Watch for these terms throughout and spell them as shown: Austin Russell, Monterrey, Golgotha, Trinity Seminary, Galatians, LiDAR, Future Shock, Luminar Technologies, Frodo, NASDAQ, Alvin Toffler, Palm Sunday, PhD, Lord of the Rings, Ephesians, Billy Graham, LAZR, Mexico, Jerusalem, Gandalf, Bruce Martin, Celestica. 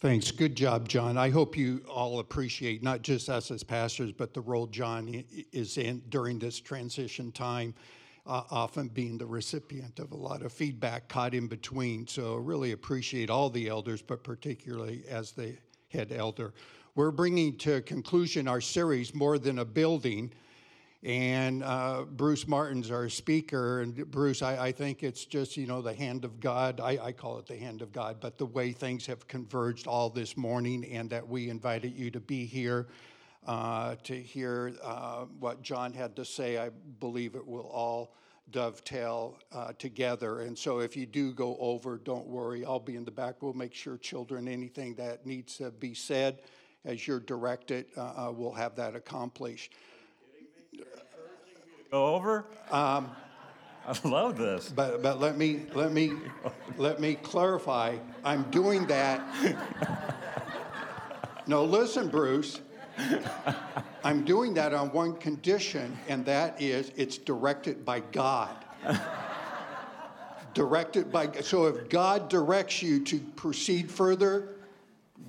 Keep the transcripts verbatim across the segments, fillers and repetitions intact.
Thanks. Good job, John. I hope you all appreciate not just us as pastors, but the role John is in during this transition time, uh, often being the recipient of a lot of feedback caught in between. So really appreciate all the elders, but particularly as the head elder. We're bringing to conclusion our series, More Than a Building, and uh, Bruce Martin's our speaker. And Bruce, I, I think it's just, you know, the hand of God. I, I call it the hand of God, but the way things have converged all this morning, and that we invited you to be here uh, to hear uh, what John had to say. I believe it will all dovetail uh, together. And so if you do go over, don't worry. I'll be in the back. We'll make sure, children, anything that needs to be said as you're directed, uh, we'll have that accomplished. Go over? Um, I love this. But but let me let me let me clarify. I'm doing that. No, listen, Bruce. I'm doing that on one condition, and that is it's directed by God. Directed by so if God directs you to proceed further,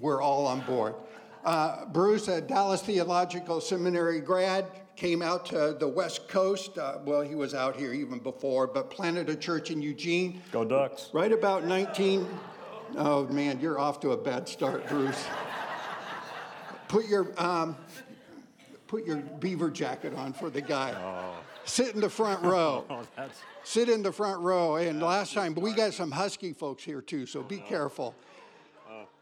we're all on board. Uh, Bruce, a Dallas Theological Seminary grad, came out to the West Coast. Uh, well, he was out here even before, but planted a church in Eugene. Go Ducks. Right about nineteen... Oh, man, you're off to a bad start, Bruce. Put your um, put your beaver jacket on for the guy. Oh. Sit in the front row. Oh, that's... Sit in the front row. And last time, we got some Husky folks here, too, so be oh. careful.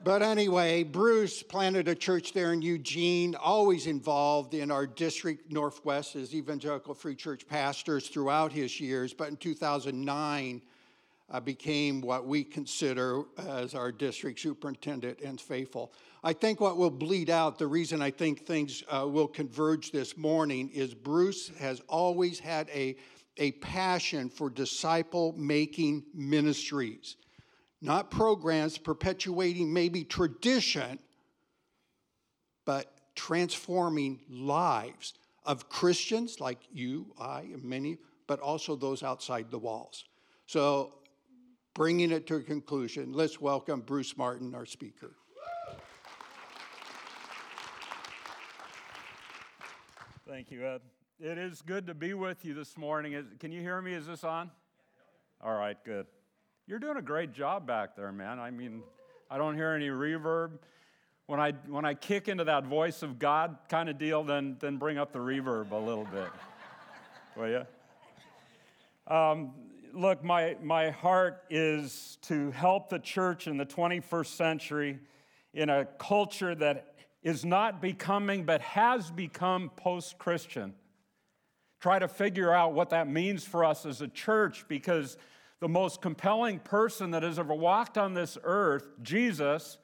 But anyway, Bruce planted a church there in Eugene, always involved in our district, Northwest, as Evangelical Free Church pastors throughout his years. But in two thousand nine, uh, became what we consider as our district superintendent and faithful. I think what will bleed out, the reason I think things uh, will converge this morning, is Bruce has always had a, a passion for disciple-making ministries. Not programs perpetuating maybe tradition, but transforming lives of Christians like you, I, and many, but also those outside the walls. So bringing it to a conclusion, let's welcome Bruce Martin, our speaker. Thank you, Ed. It is good to be with you this morning. Can you hear me? Is this on? All right, good. You're doing a great job back there, man. I mean, I don't hear any reverb. When I when I kick into that voice of God kind of deal, then then bring up the reverb a little bit, will you? Um, look, my my heart is to help the church in the twenty-first century in a culture that is not becoming but has become post-Christian. Try to figure out what that means for us as a church, because the most compelling person that has ever walked on this earth, Jesus,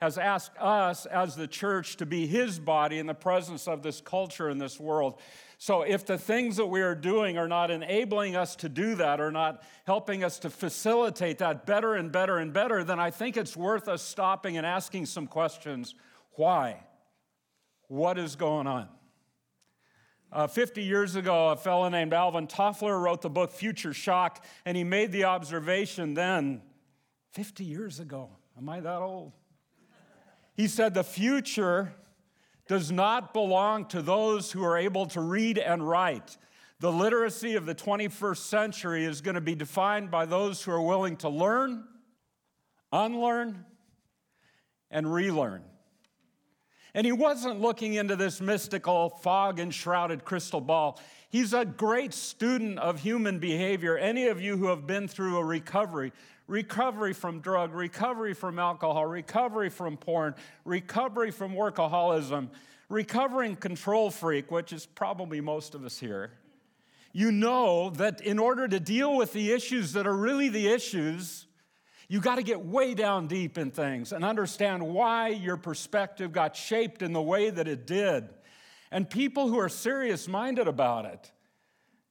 has asked us as the church to be his body in the presence of this culture in this world. So if the things that we are doing are not enabling us to do that, or not helping us to facilitate that better and better and better, then I think it's worth us stopping and asking some questions. Why? What is going on? Uh, fifty years ago, a fellow named Alvin Toffler wrote the book Future Shock, and he made the observation then, fifty years ago, am I that old? He said, the future does not belong to those who are able to read and write. The literacy of the twenty-first century is going to be defined by those who are willing to learn, unlearn, and relearn. And he wasn't looking into this mystical fog-enshrouded crystal ball. He's a great student of human behavior. Any of you who have been through a recovery, recovery from drug, recovery from alcohol, recovery from porn, recovery from workaholism, recovering control freak, which is probably most of us here, you know that in order to deal with the issues that are really the issues, you got to get way down deep in things and understand why your perspective got shaped in the way that it did. And people who are serious-minded about it,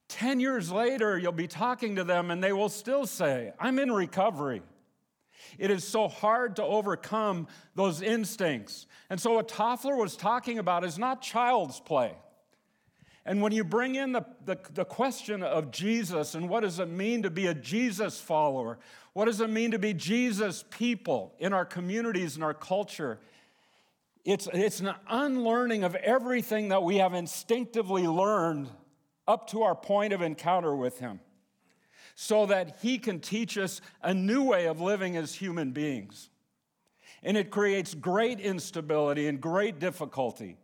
ten years later, you'll be talking to them and they will still say, I'm in recovery. It is so hard to overcome those instincts. And so what Toffler was talking about is not child's play. And when you bring in the, the, the question of Jesus and what does it mean to be a Jesus follower, what does it mean to be Jesus people in our communities and our culture, it's, it's an unlearning of everything that we have instinctively learned up to our point of encounter with him, so that he can teach us a new way of living as human beings. And it creates great instability and great difficulty.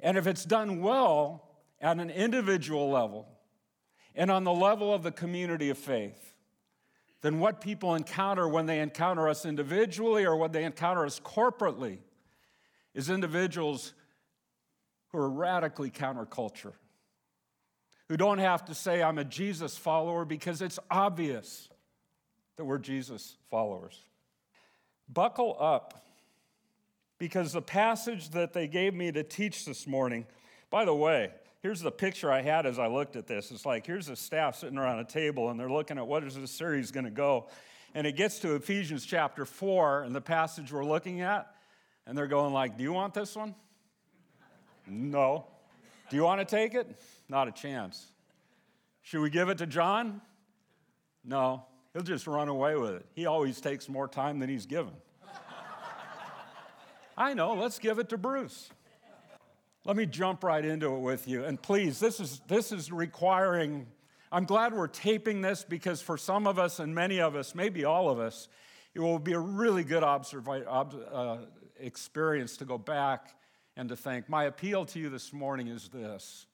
And if it's done well at an individual level and on the level of the community of faith, then what people encounter when they encounter us individually or when they encounter us corporately is individuals who are radically counterculture, who don't have to say, I'm a Jesus follower, because it's obvious that we're Jesus followers. Buckle up, because the passage that they gave me to teach this morning, by the way, here's the picture I had as I looked at this. It's like, here's the staff sitting around a table, and they're looking at what is this series going to go. And it gets to Ephesians chapter four, and the passage we're looking at, and they're going like, do you want this one? No. Do you want to take it? Not a chance. Should we give it to John? No. He'll just run away with it. He always takes more time than he's given. I know, let's give it to Bruce. Let me jump right into it with you. And please, this is this is requiring, I'm glad we're taping this, because for some of us and many of us, maybe all of us, it will be a really good observa- ob- uh, experience to go back and to think. My appeal to you this morning is this.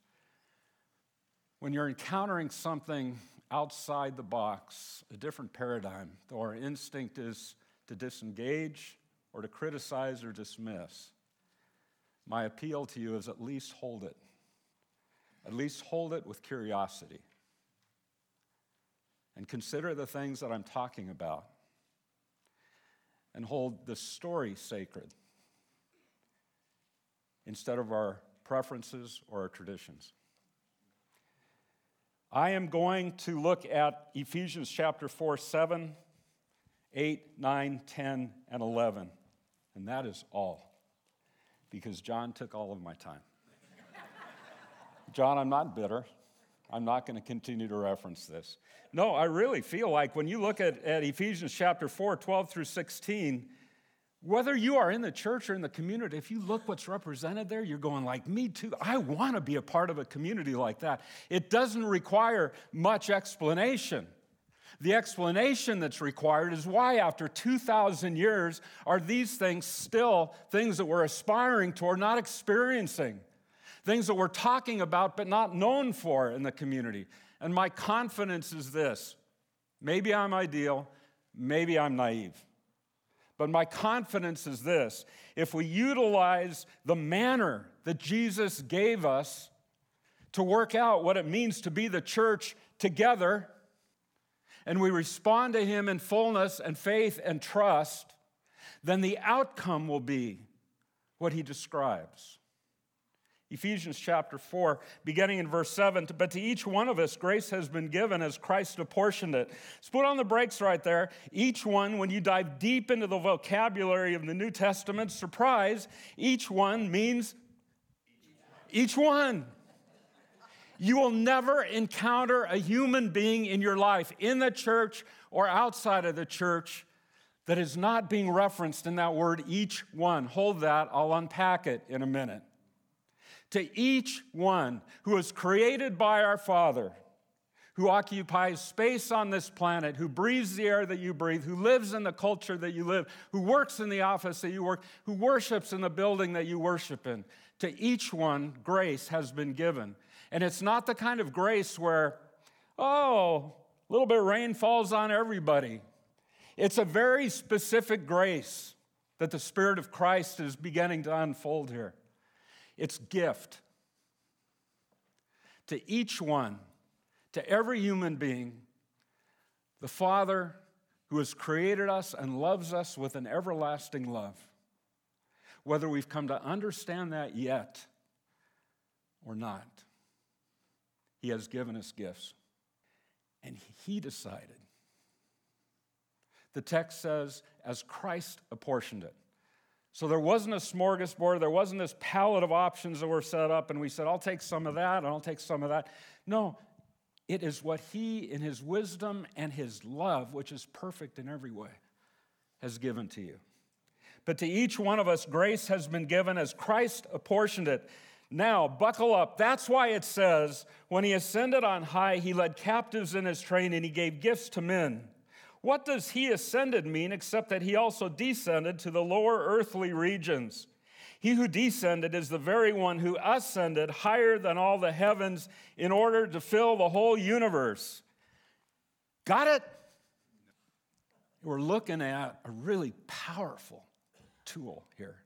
When you're encountering something outside the box, a different paradigm, though our instinct is to disengage or to criticize or dismiss, my appeal to you is at least hold it. At least hold it with curiosity. And consider the things that I'm talking about. And hold the story sacred instead of our preferences or our traditions. I am going to look at Ephesians chapter four, seven, eight, nine, ten, and eleven. And that is all, because John took all of my time. John, I'm not bitter. I'm not going to continue to reference this. No, I really feel like when you look at, at Ephesians chapter four, twelve through sixteen, whether you are in the church or in the community, if you look what's represented there, you're going like, me too. I want to be a part of a community like that. It doesn't require much explanation. The explanation that's required is why, after two thousand years, are these things still things that we're aspiring toward, not experiencing, things that we're talking about but not known for in the community. And my confidence is this. Maybe I'm ideal, maybe I'm naive. But my confidence is this. If we utilize the manner that Jesus gave us to work out what it means to be the church together, and we respond to him in fullness and faith and trust, then the outcome will be what he describes. Ephesians chapter four, beginning in verse seven, but to each one of us grace has been given as Christ apportioned it. Let's put on the brakes right there. Each one, when you dive deep into the vocabulary of the New Testament, surprise, each one means each one. You will never encounter a human being in your life, in the church or outside of the church, that is not being referenced in that word, each one. Hold that. I'll unpack it in a minute. To each one who is created by our Father, who occupies space on this planet, who breathes the air that you breathe, who lives in the culture that you live, who works in the office that you work, who worships in the building that you worship in. To each one, grace has been given. And it's not the kind of grace where, oh, a little bit of rain falls on everybody. It's a very specific grace that the Spirit of Christ is beginning to unfold here. It's gift. To each one, to every human being, the Father who has created us and loves us with an everlasting love, whether we've come to understand that yet or not, he has given us gifts. And he decided. The text says, as Christ apportioned it. So there wasn't a smorgasbord. There wasn't this palette of options that were set up, and we said, I'll take some of that, and I'll take some of that. No, it is what he, in his wisdom and his love, which is perfect in every way, has given to you. But to each one of us, grace has been given as Christ apportioned it. Now, buckle up. That's why it says, when he ascended on high, he led captives in his train, and he gave gifts to men. What does he ascended mean except that he also descended to the lower earthly regions? He who descended is the very one who ascended higher than all the heavens in order to fill the whole universe. Got it? We're looking at a really powerful tool here.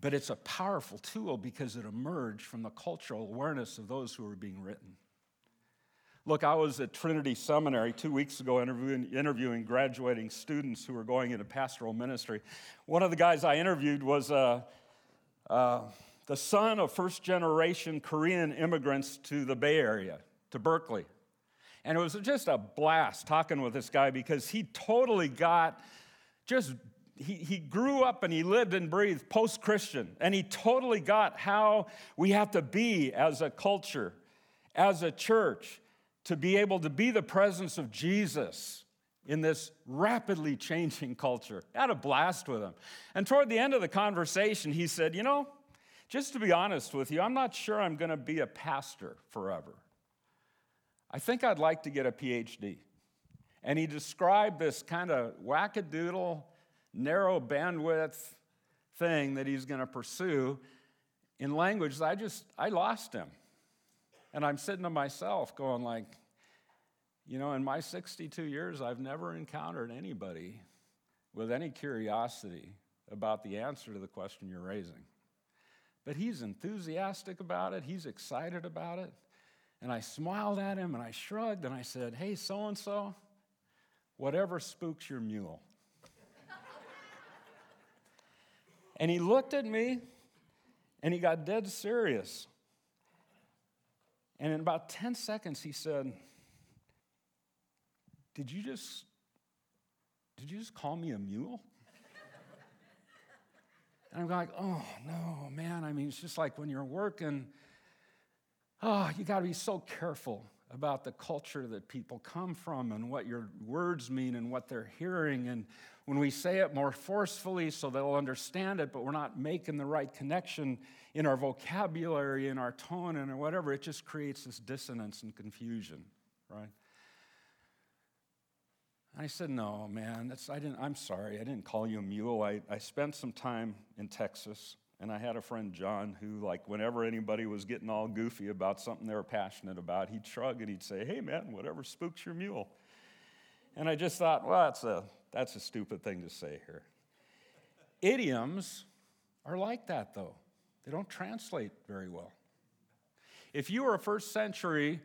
But it's a powerful tool because it emerged from the cultural awareness of those who were being written. Look, I was at Trinity Seminary two weeks ago interviewing, interviewing graduating students who were going into pastoral ministry. One of the guys I interviewed was uh, uh, the son of first-generation Korean immigrants to the Bay Area, to Berkeley. And it was just a blast talking with this guy because he totally got just, he, he grew up and he lived and breathed post-Christian, and he totally got how we have to be as a culture, as a church, to be able to be the presence of Jesus in this rapidly changing culture. I had a blast with him. And toward the end of the conversation, he said, you know, just to be honest with you, I'm not sure I'm going to be a pastor forever. I think I'd like to get a P H D. And he described this kind of wackadoodle, narrow bandwidth thing that he's going to pursue in language that I just, I lost him. And I'm sitting to myself going like, you know, in my sixty-two years, I've never encountered anybody with any curiosity about the answer to the question you're raising. But he's enthusiastic about it. He's excited about it. And I smiled at him, and I shrugged, and I said, hey, so-and-so, whatever spooks your mule. And he looked at me, and he got dead serious. And in about ten seconds, he said, did you just, did you just call me a mule? And I'm like, oh, no, man. I mean, it's just like when you're working, oh, you got to be so careful about the culture that people come from and what your words mean and what they're hearing. And when we say it more forcefully so they'll understand it, but we're not making the right connection in our vocabulary, in our tone, and whatever, it just creates this dissonance and confusion, right? And I said, no, man, that's, I didn't, I'm sorry, I didn't call you a mule. I, I spent some time in Texas, and I had a friend, John, who, like, whenever anybody was getting all goofy about something they were passionate about, he'd shrug and he'd say, hey, man, whatever spooks your mule. And I just thought, well, that's a, that's a stupid thing to say here. Idioms are like that, though. They don't translate very well. If you were a first century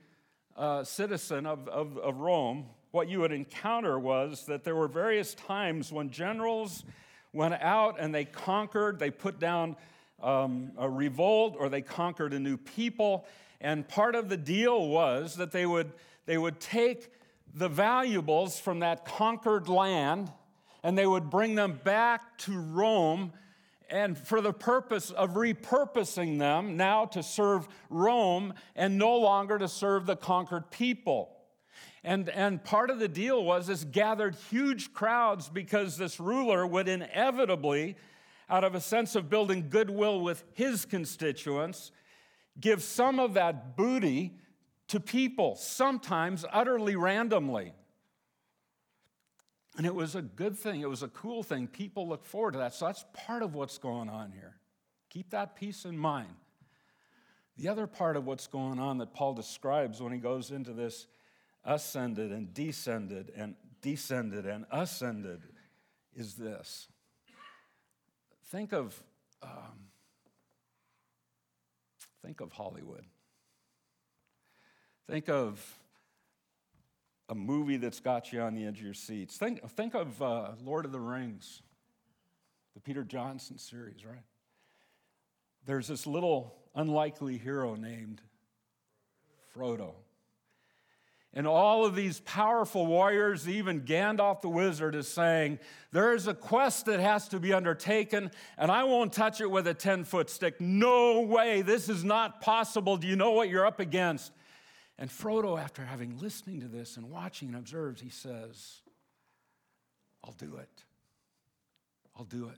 uh, citizen of, of, of Rome, what you would encounter was that there were various times when generals went out and they conquered, they put down um, a revolt, or they conquered a new people. And part of the deal was that they would, they would take the valuables from that conquered land and they would bring them back to Rome, and for the purpose of repurposing them now to serve Rome and no longer to serve the conquered people. And, and part of the deal was this gathered huge crowds because this ruler would inevitably, out of a sense of building goodwill with his constituents, give some of that booty to people, sometimes utterly randomly. And it was a good thing. It was a cool thing. People look forward to that. So that's part of what's going on here. Keep that peace in mind. The other part of what's going on that Paul describes when he goes into this ascended and descended and descended and ascended is this. Think of um, think of Hollywood. Think of a movie that's got you on the edge of your seats. Think think of uh, Lord of the Rings, the Peter Johnson series, right? There's this little unlikely hero named Frodo. And all of these powerful warriors, even Gandalf the Wizard, is saying, there is a quest that has to be undertaken, and I won't touch it with a ten-foot stick. No way. This is not possible. Do you know what you're up against? And Frodo, after having listening to this and watching and observes, he says, I'll do it. I'll do it.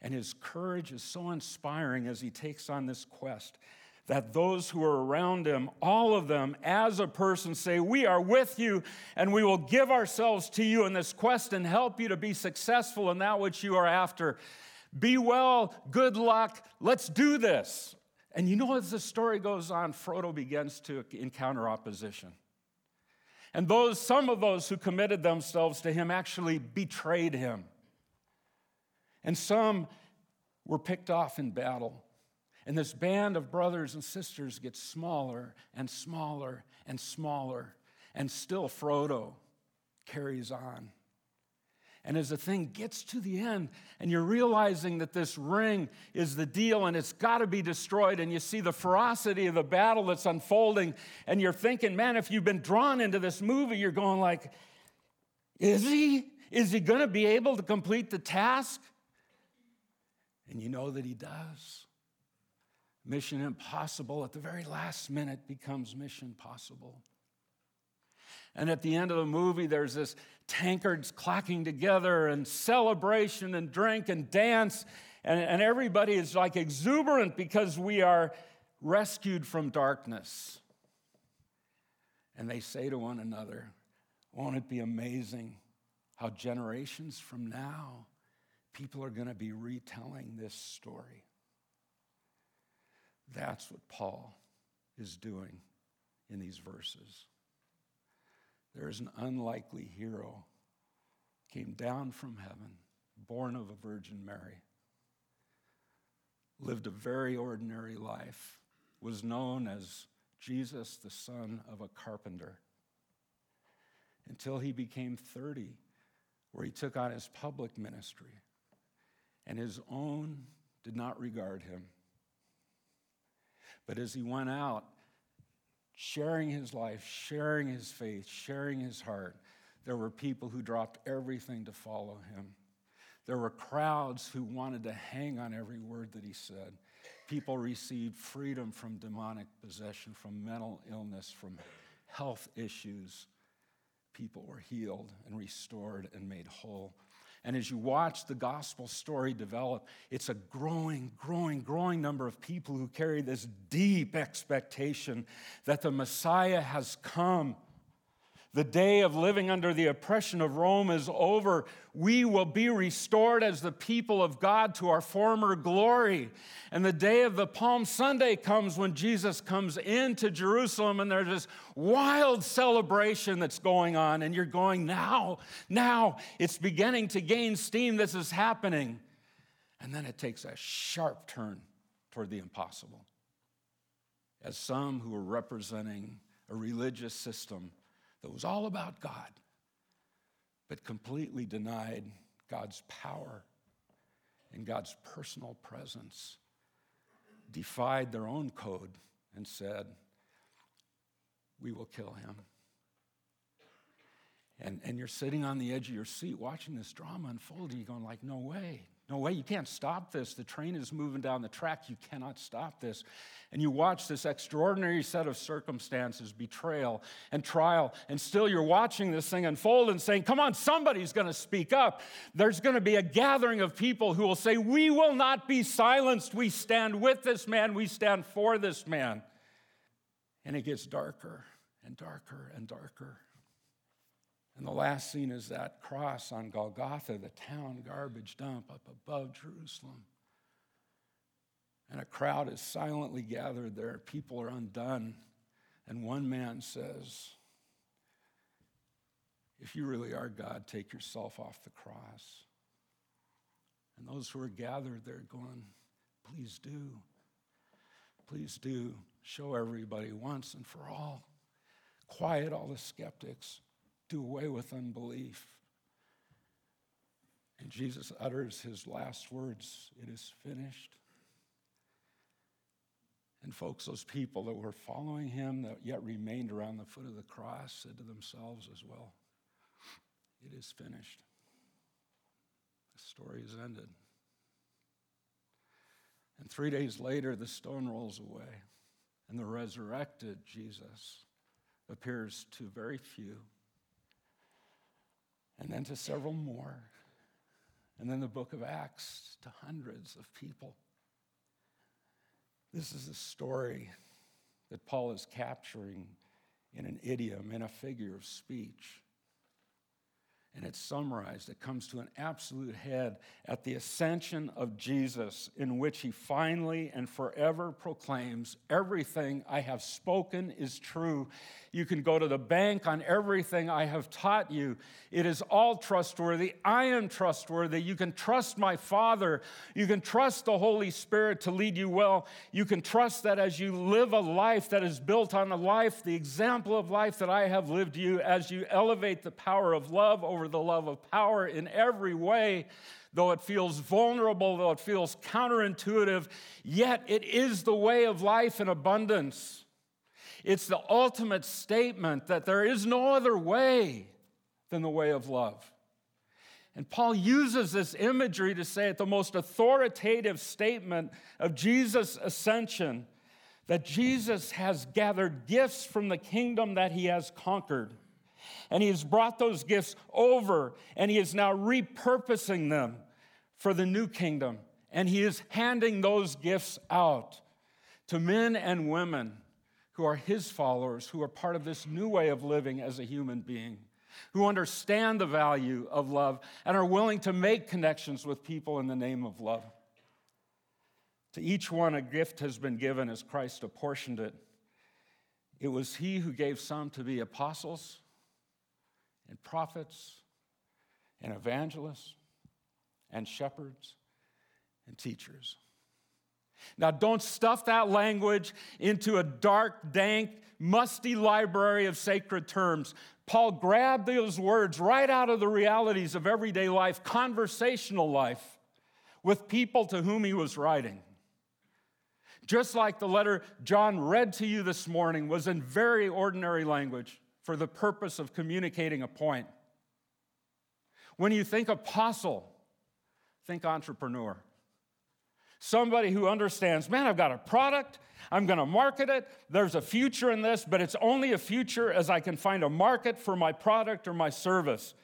And his courage is so inspiring as he takes on this quest that those who are around him, all of them, as a person say, we are with you, and we will give ourselves to you in this quest and help you to be successful in that which you are after. Be well, good luck, let's do this. And you know, as the story goes on, Frodo begins to encounter opposition. And those, some of those who committed themselves to him actually betrayed him. And some were picked off in battle. And this band of brothers and sisters gets smaller and smaller and smaller, and still Frodo carries on. And as the thing gets to the end, and you're realizing that this ring is the deal, and it's got to be destroyed, and you see the ferocity of the battle that's unfolding, and you're thinking, man, if you've been drawn into this movie, you're going like, is he? Is he going to be able to complete the task? And you know that he does. Mission impossible at the very last minute becomes mission possible. And at the end of the movie, there's this tankards clacking together and celebration and drink and dance. And, and everybody is like exuberant because we are rescued from darkness. And they say to one another, won't it be amazing how generations from now, people are going to be retelling this story? That's what Paul is doing in these verses. There is an unlikely hero came down from heaven, born of a Virgin Mary, lived a very ordinary life, was known as Jesus, the son of a carpenter, until he became thirty, where he took on his public ministry, and his own did not regard him. But as he went out, sharing his life, sharing his faith, sharing his heart, there were people who dropped everything to follow him. There were crowds who wanted to hang on every word that he said. People received freedom from demonic possession, from mental illness, from health issues. People were healed and restored and made whole. And as you watch the gospel story develop, it's a growing, growing, growing number of people who carry this deep expectation that the Messiah has come. The day of living under the oppression of Rome is over. We will be restored as the people of God to our former glory. And the day of the Palm Sunday comes when Jesus comes into Jerusalem, and there's this wild celebration that's going on, and you're going, now, now, it's beginning to gain steam, this is happening. And then it takes a sharp turn toward the impossible, as some who are representing a religious system that was all about God, but completely denied God's power and God's personal presence, defied their own code and said, we will kill him. And, and you're sitting on the edge of your seat watching this drama unfold, and you're going like, no way. No way, you can't stop this. The train is moving down the track. You cannot stop this. And you watch this extraordinary set of circumstances, betrayal and trial, and still you're watching this thing unfold and saying, come on, somebody's going to speak up. There's going to be a gathering of people who will say, we will not be silenced. We stand with this man. We stand for this man. And it gets darker and darker and darker. And the last scene is that cross on Golgotha, the town garbage dump up above Jerusalem. And a crowd is silently gathered there. People are undone. And one man says, if you really are God, take yourself off the cross. And those who are gathered there going, please do. Please do. Show everybody once and for all. Quiet all the skeptics. Do away with unbelief. And Jesus utters his last words, it is finished. And folks, those people that were following him that yet remained around the foot of the cross said to themselves as well, it is finished. The story is ended. And three days later, the stone rolls away, and the resurrected Jesus appears to very few, and then to several more, and then the book of Acts to hundreds of people. This is a story that Paul is capturing in an idiom, in a figure of speech. And it's summarized. It comes to an absolute head at the ascension of Jesus, in which he finally and forever proclaims, everything I have spoken is true. You can go to the bank on everything I have taught you. It is all trustworthy. I am trustworthy. You can trust my Father. You can trust the Holy Spirit to lead you well. You can trust that as you live a life that is built on a life, the example of life that I have lived you, as you elevate the power of love over the love of power in every way, though it feels vulnerable, though it feels counterintuitive, yet it is the way of life in abundance. It's the ultimate statement that there is no other way than the way of love. And Paul uses this imagery to say at the most authoritative statement of Jesus' ascension that Jesus has gathered gifts from the kingdom that he has conquered. And he has brought those gifts over, and he is now repurposing them for the new kingdom. And he is handing those gifts out to men and women who are his followers, who are part of this new way of living as a human being, who understand the value of love and are willing to make connections with people in the name of love. To each one a gift has been given as Christ apportioned it. It was he who gave some to be apostles and prophets, and evangelists, and shepherds, and teachers. Now, don't stuff that language into a dark, dank, musty library of sacred terms. Paul grabbed those words right out of the realities of everyday life, conversational life, with people to whom he was writing. Just like the letter John read to you this morning was in very ordinary language, for the purpose of communicating a point. When you think apostle, think entrepreneur. Somebody who understands, man, I've got a product, I'm gonna market it, there's a future in this, but it's only a future as I can find a market for my product or my service.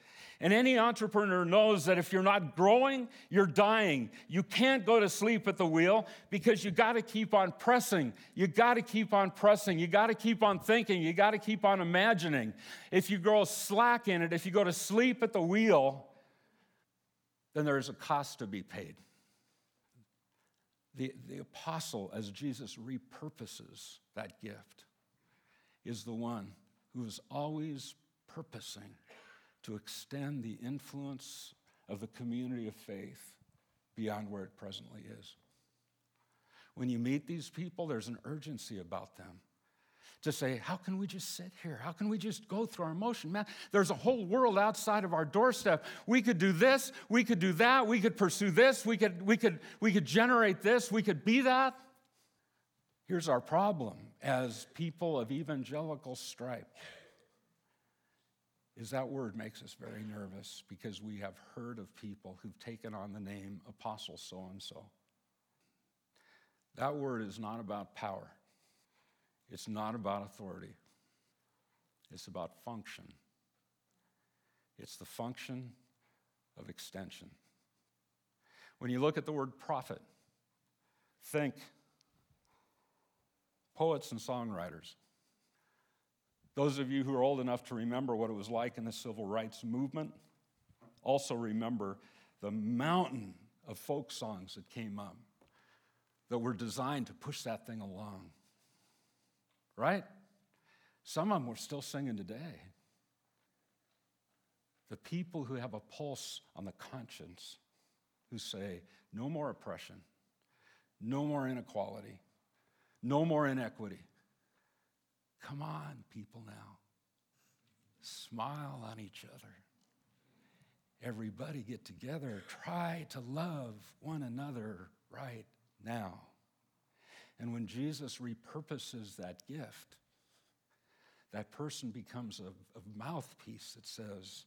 And any entrepreneur knows that if you're not growing, you're dying. You can't go to sleep at the wheel because you got to keep on pressing. You got to keep on pressing. You got to keep on thinking. You got to keep on imagining. If you grow slack in it, if you go to sleep at the wheel, then there is a cost to be paid. The, the apostle, as Jesus repurposes that gift, is the one who is always purposing to extend the influence of the community of faith beyond where it presently is. When you meet these people, there's an urgency about them to say, how can we just sit here? How can we just go through our motion? Man, there's a whole world outside of our doorstep. We could do this, we could do that, we could pursue this, we could, we could, we could generate this, we could be that. Here's our problem as people of evangelical stripe. Is that word makes us very nervous because we have heard of people who've taken on the name Apostle so-and-so. That word is not about power. It's not about authority. It's about function. It's the function of extension. When you look at the word prophet, think poets and songwriters. Those of you who are old enough to remember what it was like in the civil rights movement also remember the mountain of folk songs that came up that were designed to push that thing along, right? Some of them we're still singing today. The people who have a pulse on the conscience, who say, no more oppression, no more inequality, no more inequity. Come on, people now. Smile on each other. Everybody get together. Try to love one another right now. And when Jesus repurposes that gift, that person becomes a, a mouthpiece that says,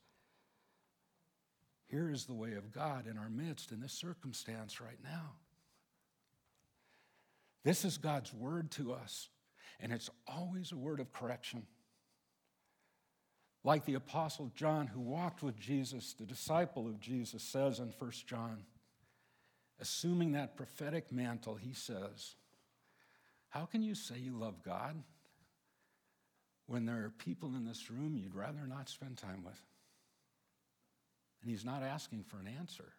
here is the way of God in our midst in this circumstance right now. This is God's word to us, and it's always a word of correction. Like the Apostle John, who walked with Jesus, the disciple of Jesus, says in First John, assuming that prophetic mantle, he says, how can you say you love God when there are people in this room you'd rather not spend time with? And he's not asking for an answer.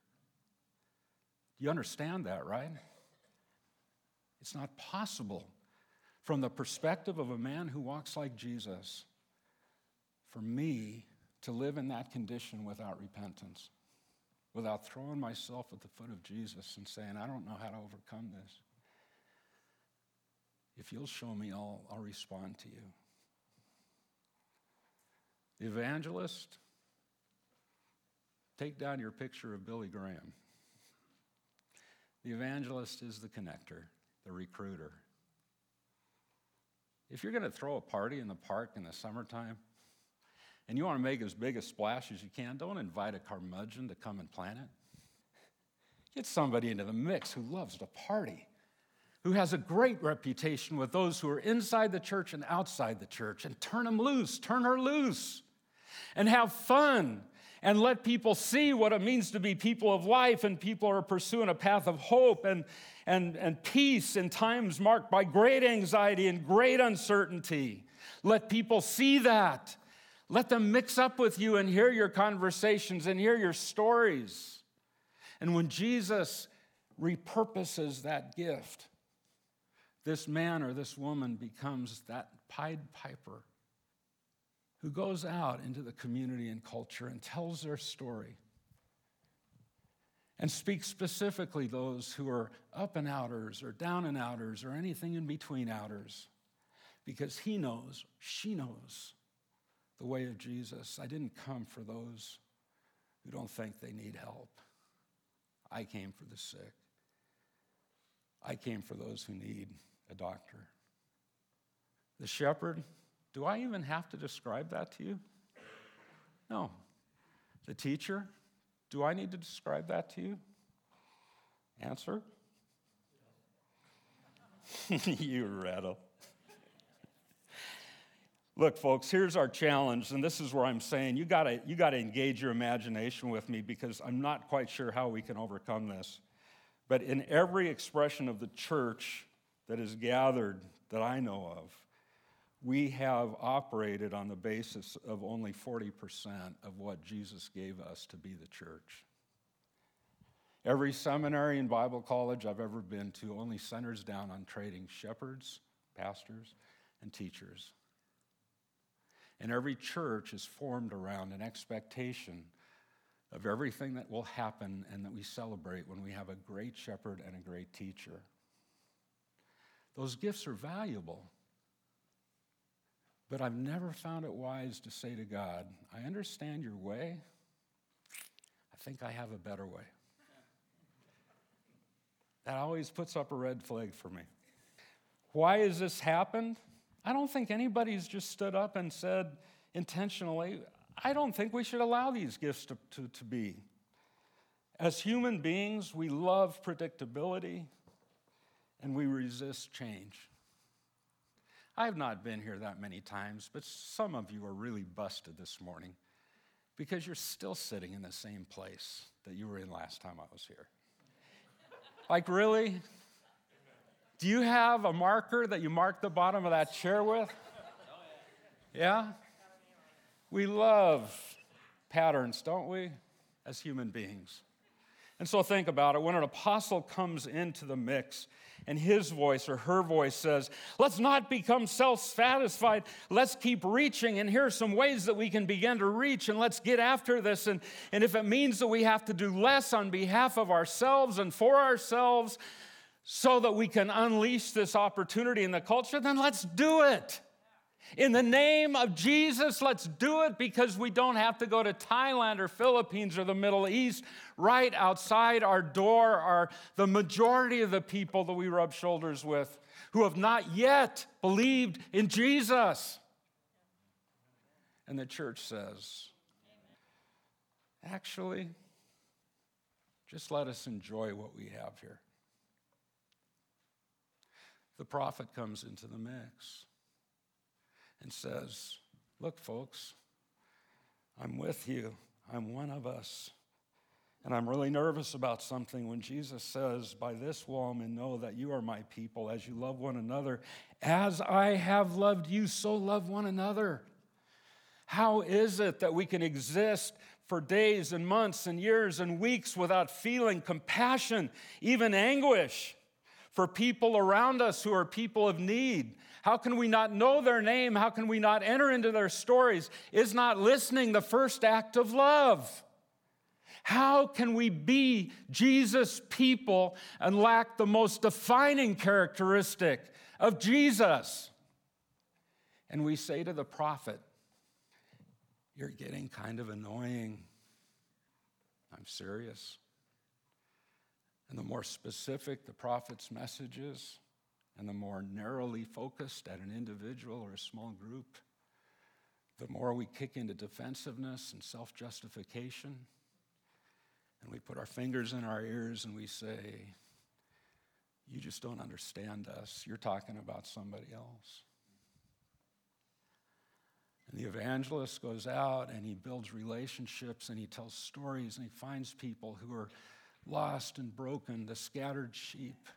You understand that, right? It's not possible from the perspective of a man who walks like Jesus for me to live in that condition without repentance, without throwing myself at the foot of Jesus and saying, I don't know how to overcome this. If you'll show me, I'll, I'll respond to you. The evangelist, take down your picture of Billy Graham. The evangelist is the connector, the recruiter. If you're going to throw a party in the park in the summertime and you want to make as big a splash as you can, don't invite a curmudgeon to come and plan it. Get somebody into the mix who loves to party, who has a great reputation with those who are inside the church and outside the church, and turn them loose, turn her loose, and have fun. And let people see what it means to be people of life, and people are pursuing a path of hope and, and, and peace in times marked by great anxiety and great uncertainty. Let people see that. Let them mix up with you and hear your conversations and hear your stories. And when Jesus repurposes that gift, this man or this woman becomes that Pied Piper who goes out into the community and culture and tells their story and speaks specifically those who are up and outers or down and outers or anything in between outers, because he knows, she knows the way of Jesus. I didn't come for those who don't think they need help. I came for the sick. I came for those who need a doctor. The shepherd, do I even have to describe that to you? No. The teacher, do I need to describe that to you? Answer? You rattle. Look, folks, here's our challenge, and this is where I'm saying you gotta you gotta engage your imagination with me, because I'm not quite sure how we can overcome this. But in every expression of the church that is gathered that I know of, we have operated on the basis of only forty percent of what Jesus gave us to be the church. Every seminary and Bible college I've ever been to only centers down on training shepherds, pastors, and teachers. And every church is formed around an expectation of everything that will happen and that we celebrate when we have a great shepherd and a great teacher. Those gifts are valuable. But I've never found it wise to say to God, I understand your way. I think I have a better way. That always puts up a red flag for me. Why has this happened? I don't think anybody's just stood up and said intentionally, I don't think we should allow these gifts to, to, to be. As human beings, we love predictability and we resist change. I have not been here that many times, but some of you are really busted this morning because you're still sitting in the same place that you were in last time I was here. Like, really? Do you have a marker that you mark the bottom of that chair with? Yeah? We love patterns, don't we, as human beings? And so think about it. When an apostle comes into the mix and his voice or her voice says, let's not become self-satisfied. Let's keep reaching. And here are some ways that we can begin to reach. And let's get after this. And, and if it means that we have to do less on behalf of ourselves and for ourselves so that we can unleash this opportunity in the culture, then let's do it. In the name of Jesus, let's do it, because we don't have to go to Thailand or Philippines or the Middle East. Right outside our door are the majority of the people that we rub shoulders with who have not yet believed in Jesus. And the church says, actually, just let us enjoy what we have here. The prophet comes into the mix and says, look, folks, I'm with you. I'm one of us. And I'm really nervous about something when Jesus says, by this will all men know that you are my people, as you love one another. As I have loved you, so love one another. How is it that we can exist for days and months and years and weeks without feeling compassion, even anguish, for people around us who are people of need? How can we not know their name? How can we not enter into their stories? Is not listening the first act of love? How can we be Jesus' people and lack the most defining characteristic of Jesus? And we say to the prophet, you're getting kind of annoying. I'm serious. And the more specific the prophet's message is, and the more narrowly focused at an individual or a small group, the more we kick into defensiveness and self-justification. And we put our fingers in our ears and we say, you just don't understand us. You're talking about somebody else. And the evangelist goes out and he builds relationships and he tells stories and he finds people who are lost and broken, the scattered sheep.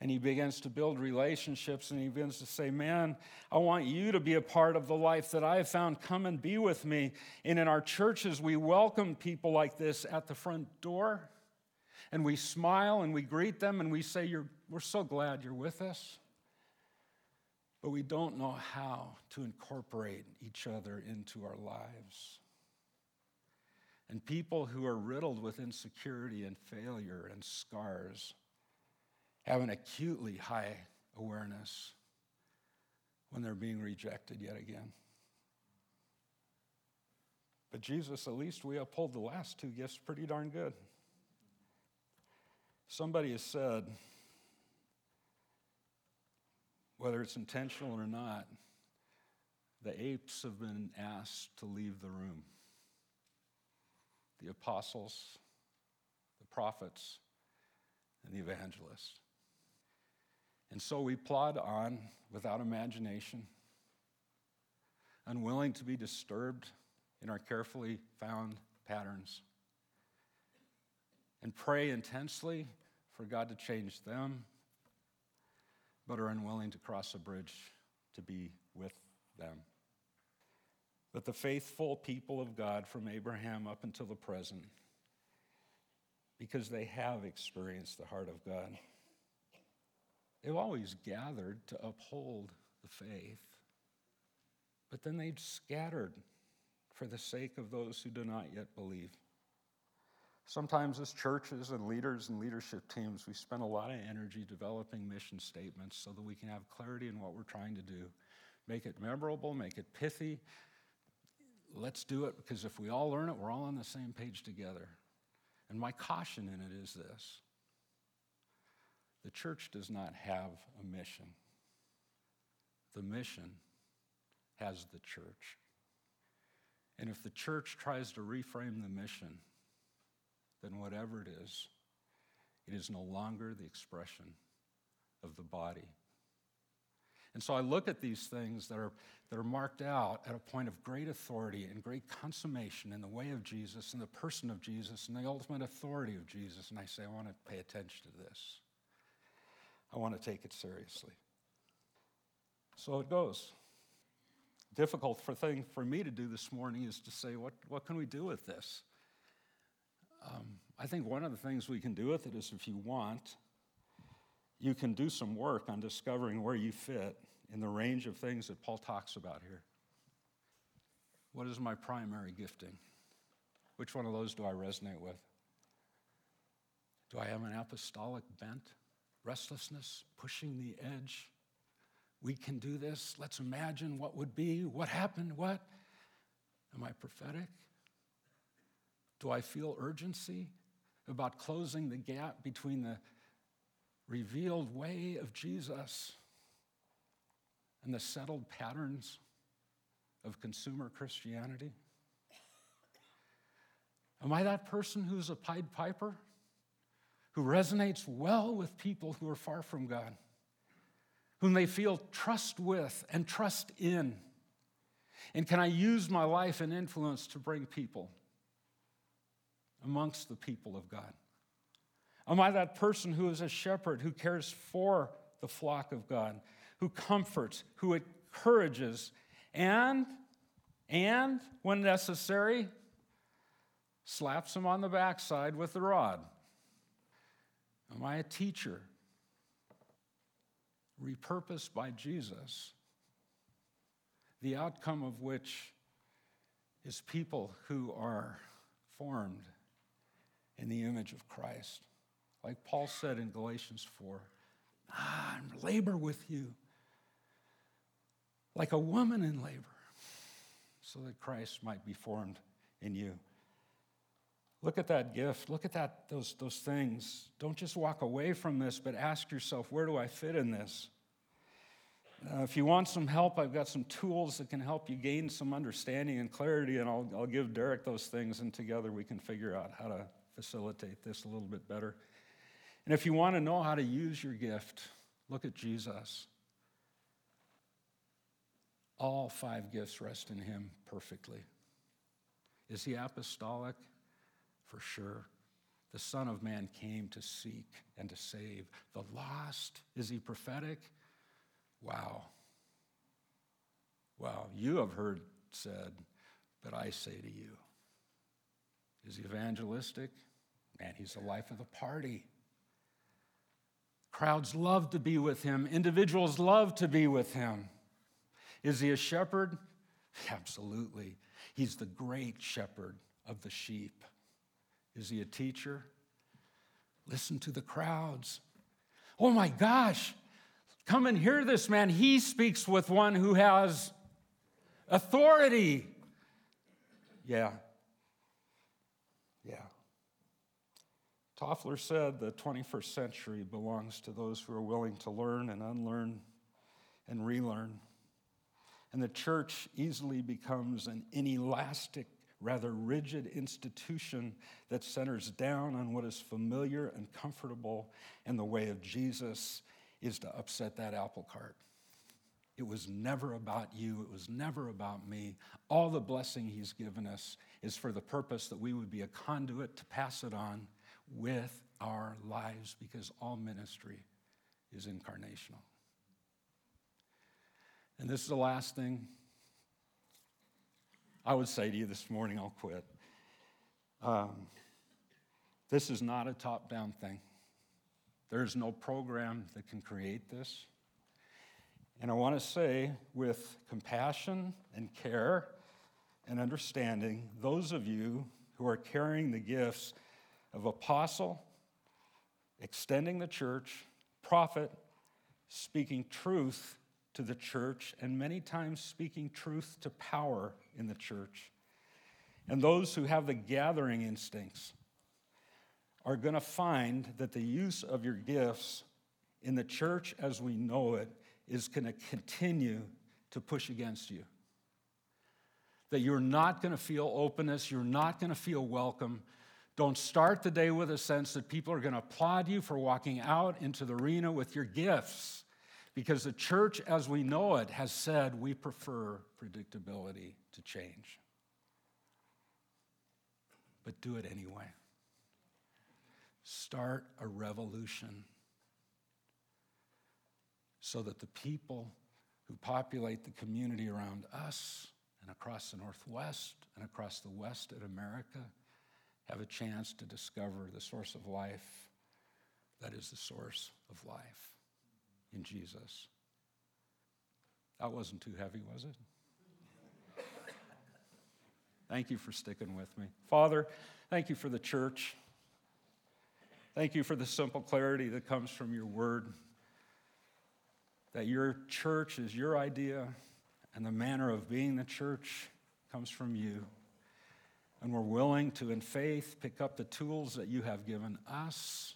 And he begins to build relationships and he begins to say, man, I want you to be a part of the life that I have found. Come and be with me. And in our churches, we welcome people like this at the front door. And we smile and we greet them and we say, you're, we're so glad you're with us. But we don't know how to incorporate each other into our lives. And people who are riddled with insecurity and failure and scars have an acutely high awareness when they're being rejected yet again. But Jesus, at least we uphold the last two gifts pretty darn good. Somebody has said, whether it's intentional or not, the apes have been asked to leave the room. The apostles, the prophets, and the evangelists. And so we plod on without imagination, unwilling to be disturbed in our carefully found patterns, and pray intensely for God to change them, but are unwilling to cross a bridge to be with them. But the faithful people of God from Abraham up until the present, because they have experienced the heart of God, they've always gathered to uphold the faith, but then they've scattered for the sake of those who do not yet believe. Sometimes as churches and leaders and leadership teams, we spend a lot of energy developing mission statements so that we can have clarity in what we're trying to do. Make it memorable, make it pithy. Let's do it, because if we all learn it, we're all on the same page together. And my caution in it is this: the church does not have a mission. The mission has the church. And if the church tries to reframe the mission, then whatever it is, it is no longer the expression of the body. And so I look at these things that are, that are marked out at a point of great authority and great consummation in the way of Jesus and the person of Jesus and the ultimate authority of Jesus, and I say, I want to pay attention to this. I want to take it seriously. So it goes. Difficult for thing for me to do this morning is to say, what, what can we do with this? Um, I think one of the things we can do with it is, if you want, you can do some work on discovering where you fit in the range of things that Paul talks about here. What is my primary gifting? Which one of those do I resonate with? Do I have an apostolic bent? Restlessness? Pushing the edge? We can do this. Let's imagine what would be, what happened, what? Am I prophetic? Do I feel urgency about closing the gap between the revealed way of Jesus and the settled patterns of consumer Christianity? Am I that person who's a Pied Piper, who resonates well with people who are far from God, whom they feel trust with and trust in? And can I use my life and influence to bring people amongst the people of God? Am I that person who is a shepherd, who cares for the flock of God, who comforts, who encourages, and, and when necessary, slaps them on the backside with the rod? Am I a teacher repurposed by Jesus, the outcome of which is people who are formed in the image of Christ? Like Paul said in Galatians four, ah, I'm labor with you, like a woman in labor, so that Christ might be formed in you. Look at that gift. Look at that those, those things. Don't just walk away from this, but ask yourself, where do I fit in this? Uh, if you want some help, I've got some tools that can help you gain some understanding and clarity, and I'll, I'll give Derek those things, and together we can figure out how to facilitate this a little bit better. And if you want to know how to use your gift, look at Jesus. All five gifts rest in him perfectly. Is he apostolic? For sure. The Son of Man came to seek and to save the lost. Is he prophetic? Wow. Wow, you have heard said, but I say to you. Is he evangelistic? Man, he's the life of the party. Crowds love to be with him. Individuals love to be with him. Is he a shepherd? Absolutely. He's the great shepherd of the sheep. Is he a teacher? Listen to the crowds. Oh my gosh, come and hear this man. He speaks with one who has authority. Yeah, yeah. Toffler said the twenty-first century belongs to those who are willing to learn and unlearn and relearn. And the church easily becomes an inelastic, rather rigid institution that centers down on what is familiar and comfortable, and the way of Jesus is to upset that apple cart. It was never about you. It was never about me. All the blessing he's given us is for the purpose that we would be a conduit to pass it on with our lives, because all ministry is incarnational. And this is the last thing I would say to you this morning. I'll quit. Um, this is not a top-down thing. There's no program that can create this. And I want to say, with compassion and care and understanding, those of you who are carrying the gifts of apostle, extending the church, prophet, speaking truth to the church, and many times speaking truth to power in the church. And those who have the gathering instincts are going to find that the use of your gifts in the church as we know it is going to continue to push against you. That you're not going to feel openness, you're not going to feel welcome. Don't start the day with a sense that people are going to applaud you for walking out into the arena with your gifts. Because the church, as we know it, has said we prefer predictability to change. But do it anyway. Start a revolution so that the people who populate the community around us and across the Northwest and across the West in America have a chance to discover the source of life that is the source of life. In Jesus. That wasn't too heavy, was it? Thank you for sticking with me. Father, thank you for the church. Thank you for the simple clarity that comes from your word. that your church is your idea and the manner of being the church comes from you. And we're willing to, in faith, pick up the tools that you have given us,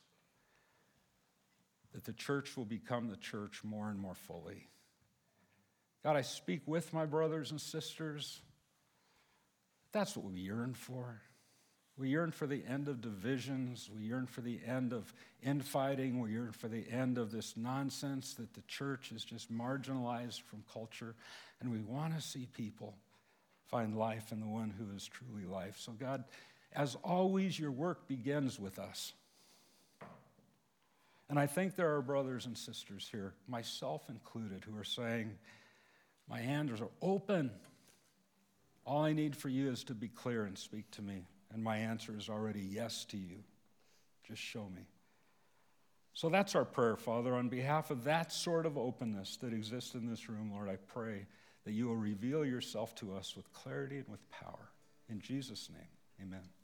that the church will become the church more and more fully. God, I speak with my brothers and sisters. That's what we yearn for. We yearn for the end of divisions. We yearn for the end of infighting. We yearn for the end of this nonsense that the church is just marginalized from culture. And we want to see people find life in the one who is truly life. So God, as always, your work begins with us. And I think there are brothers and sisters here, myself included, who are saying, my hands are open. All I need for you is to be clear and speak to me. And my answer is already yes to you. Just show me. So that's our prayer, Father. On behalf of that sort of openness that exists in this room, Lord, I pray that you will reveal yourself to us with clarity and with power. In Jesus' name, amen.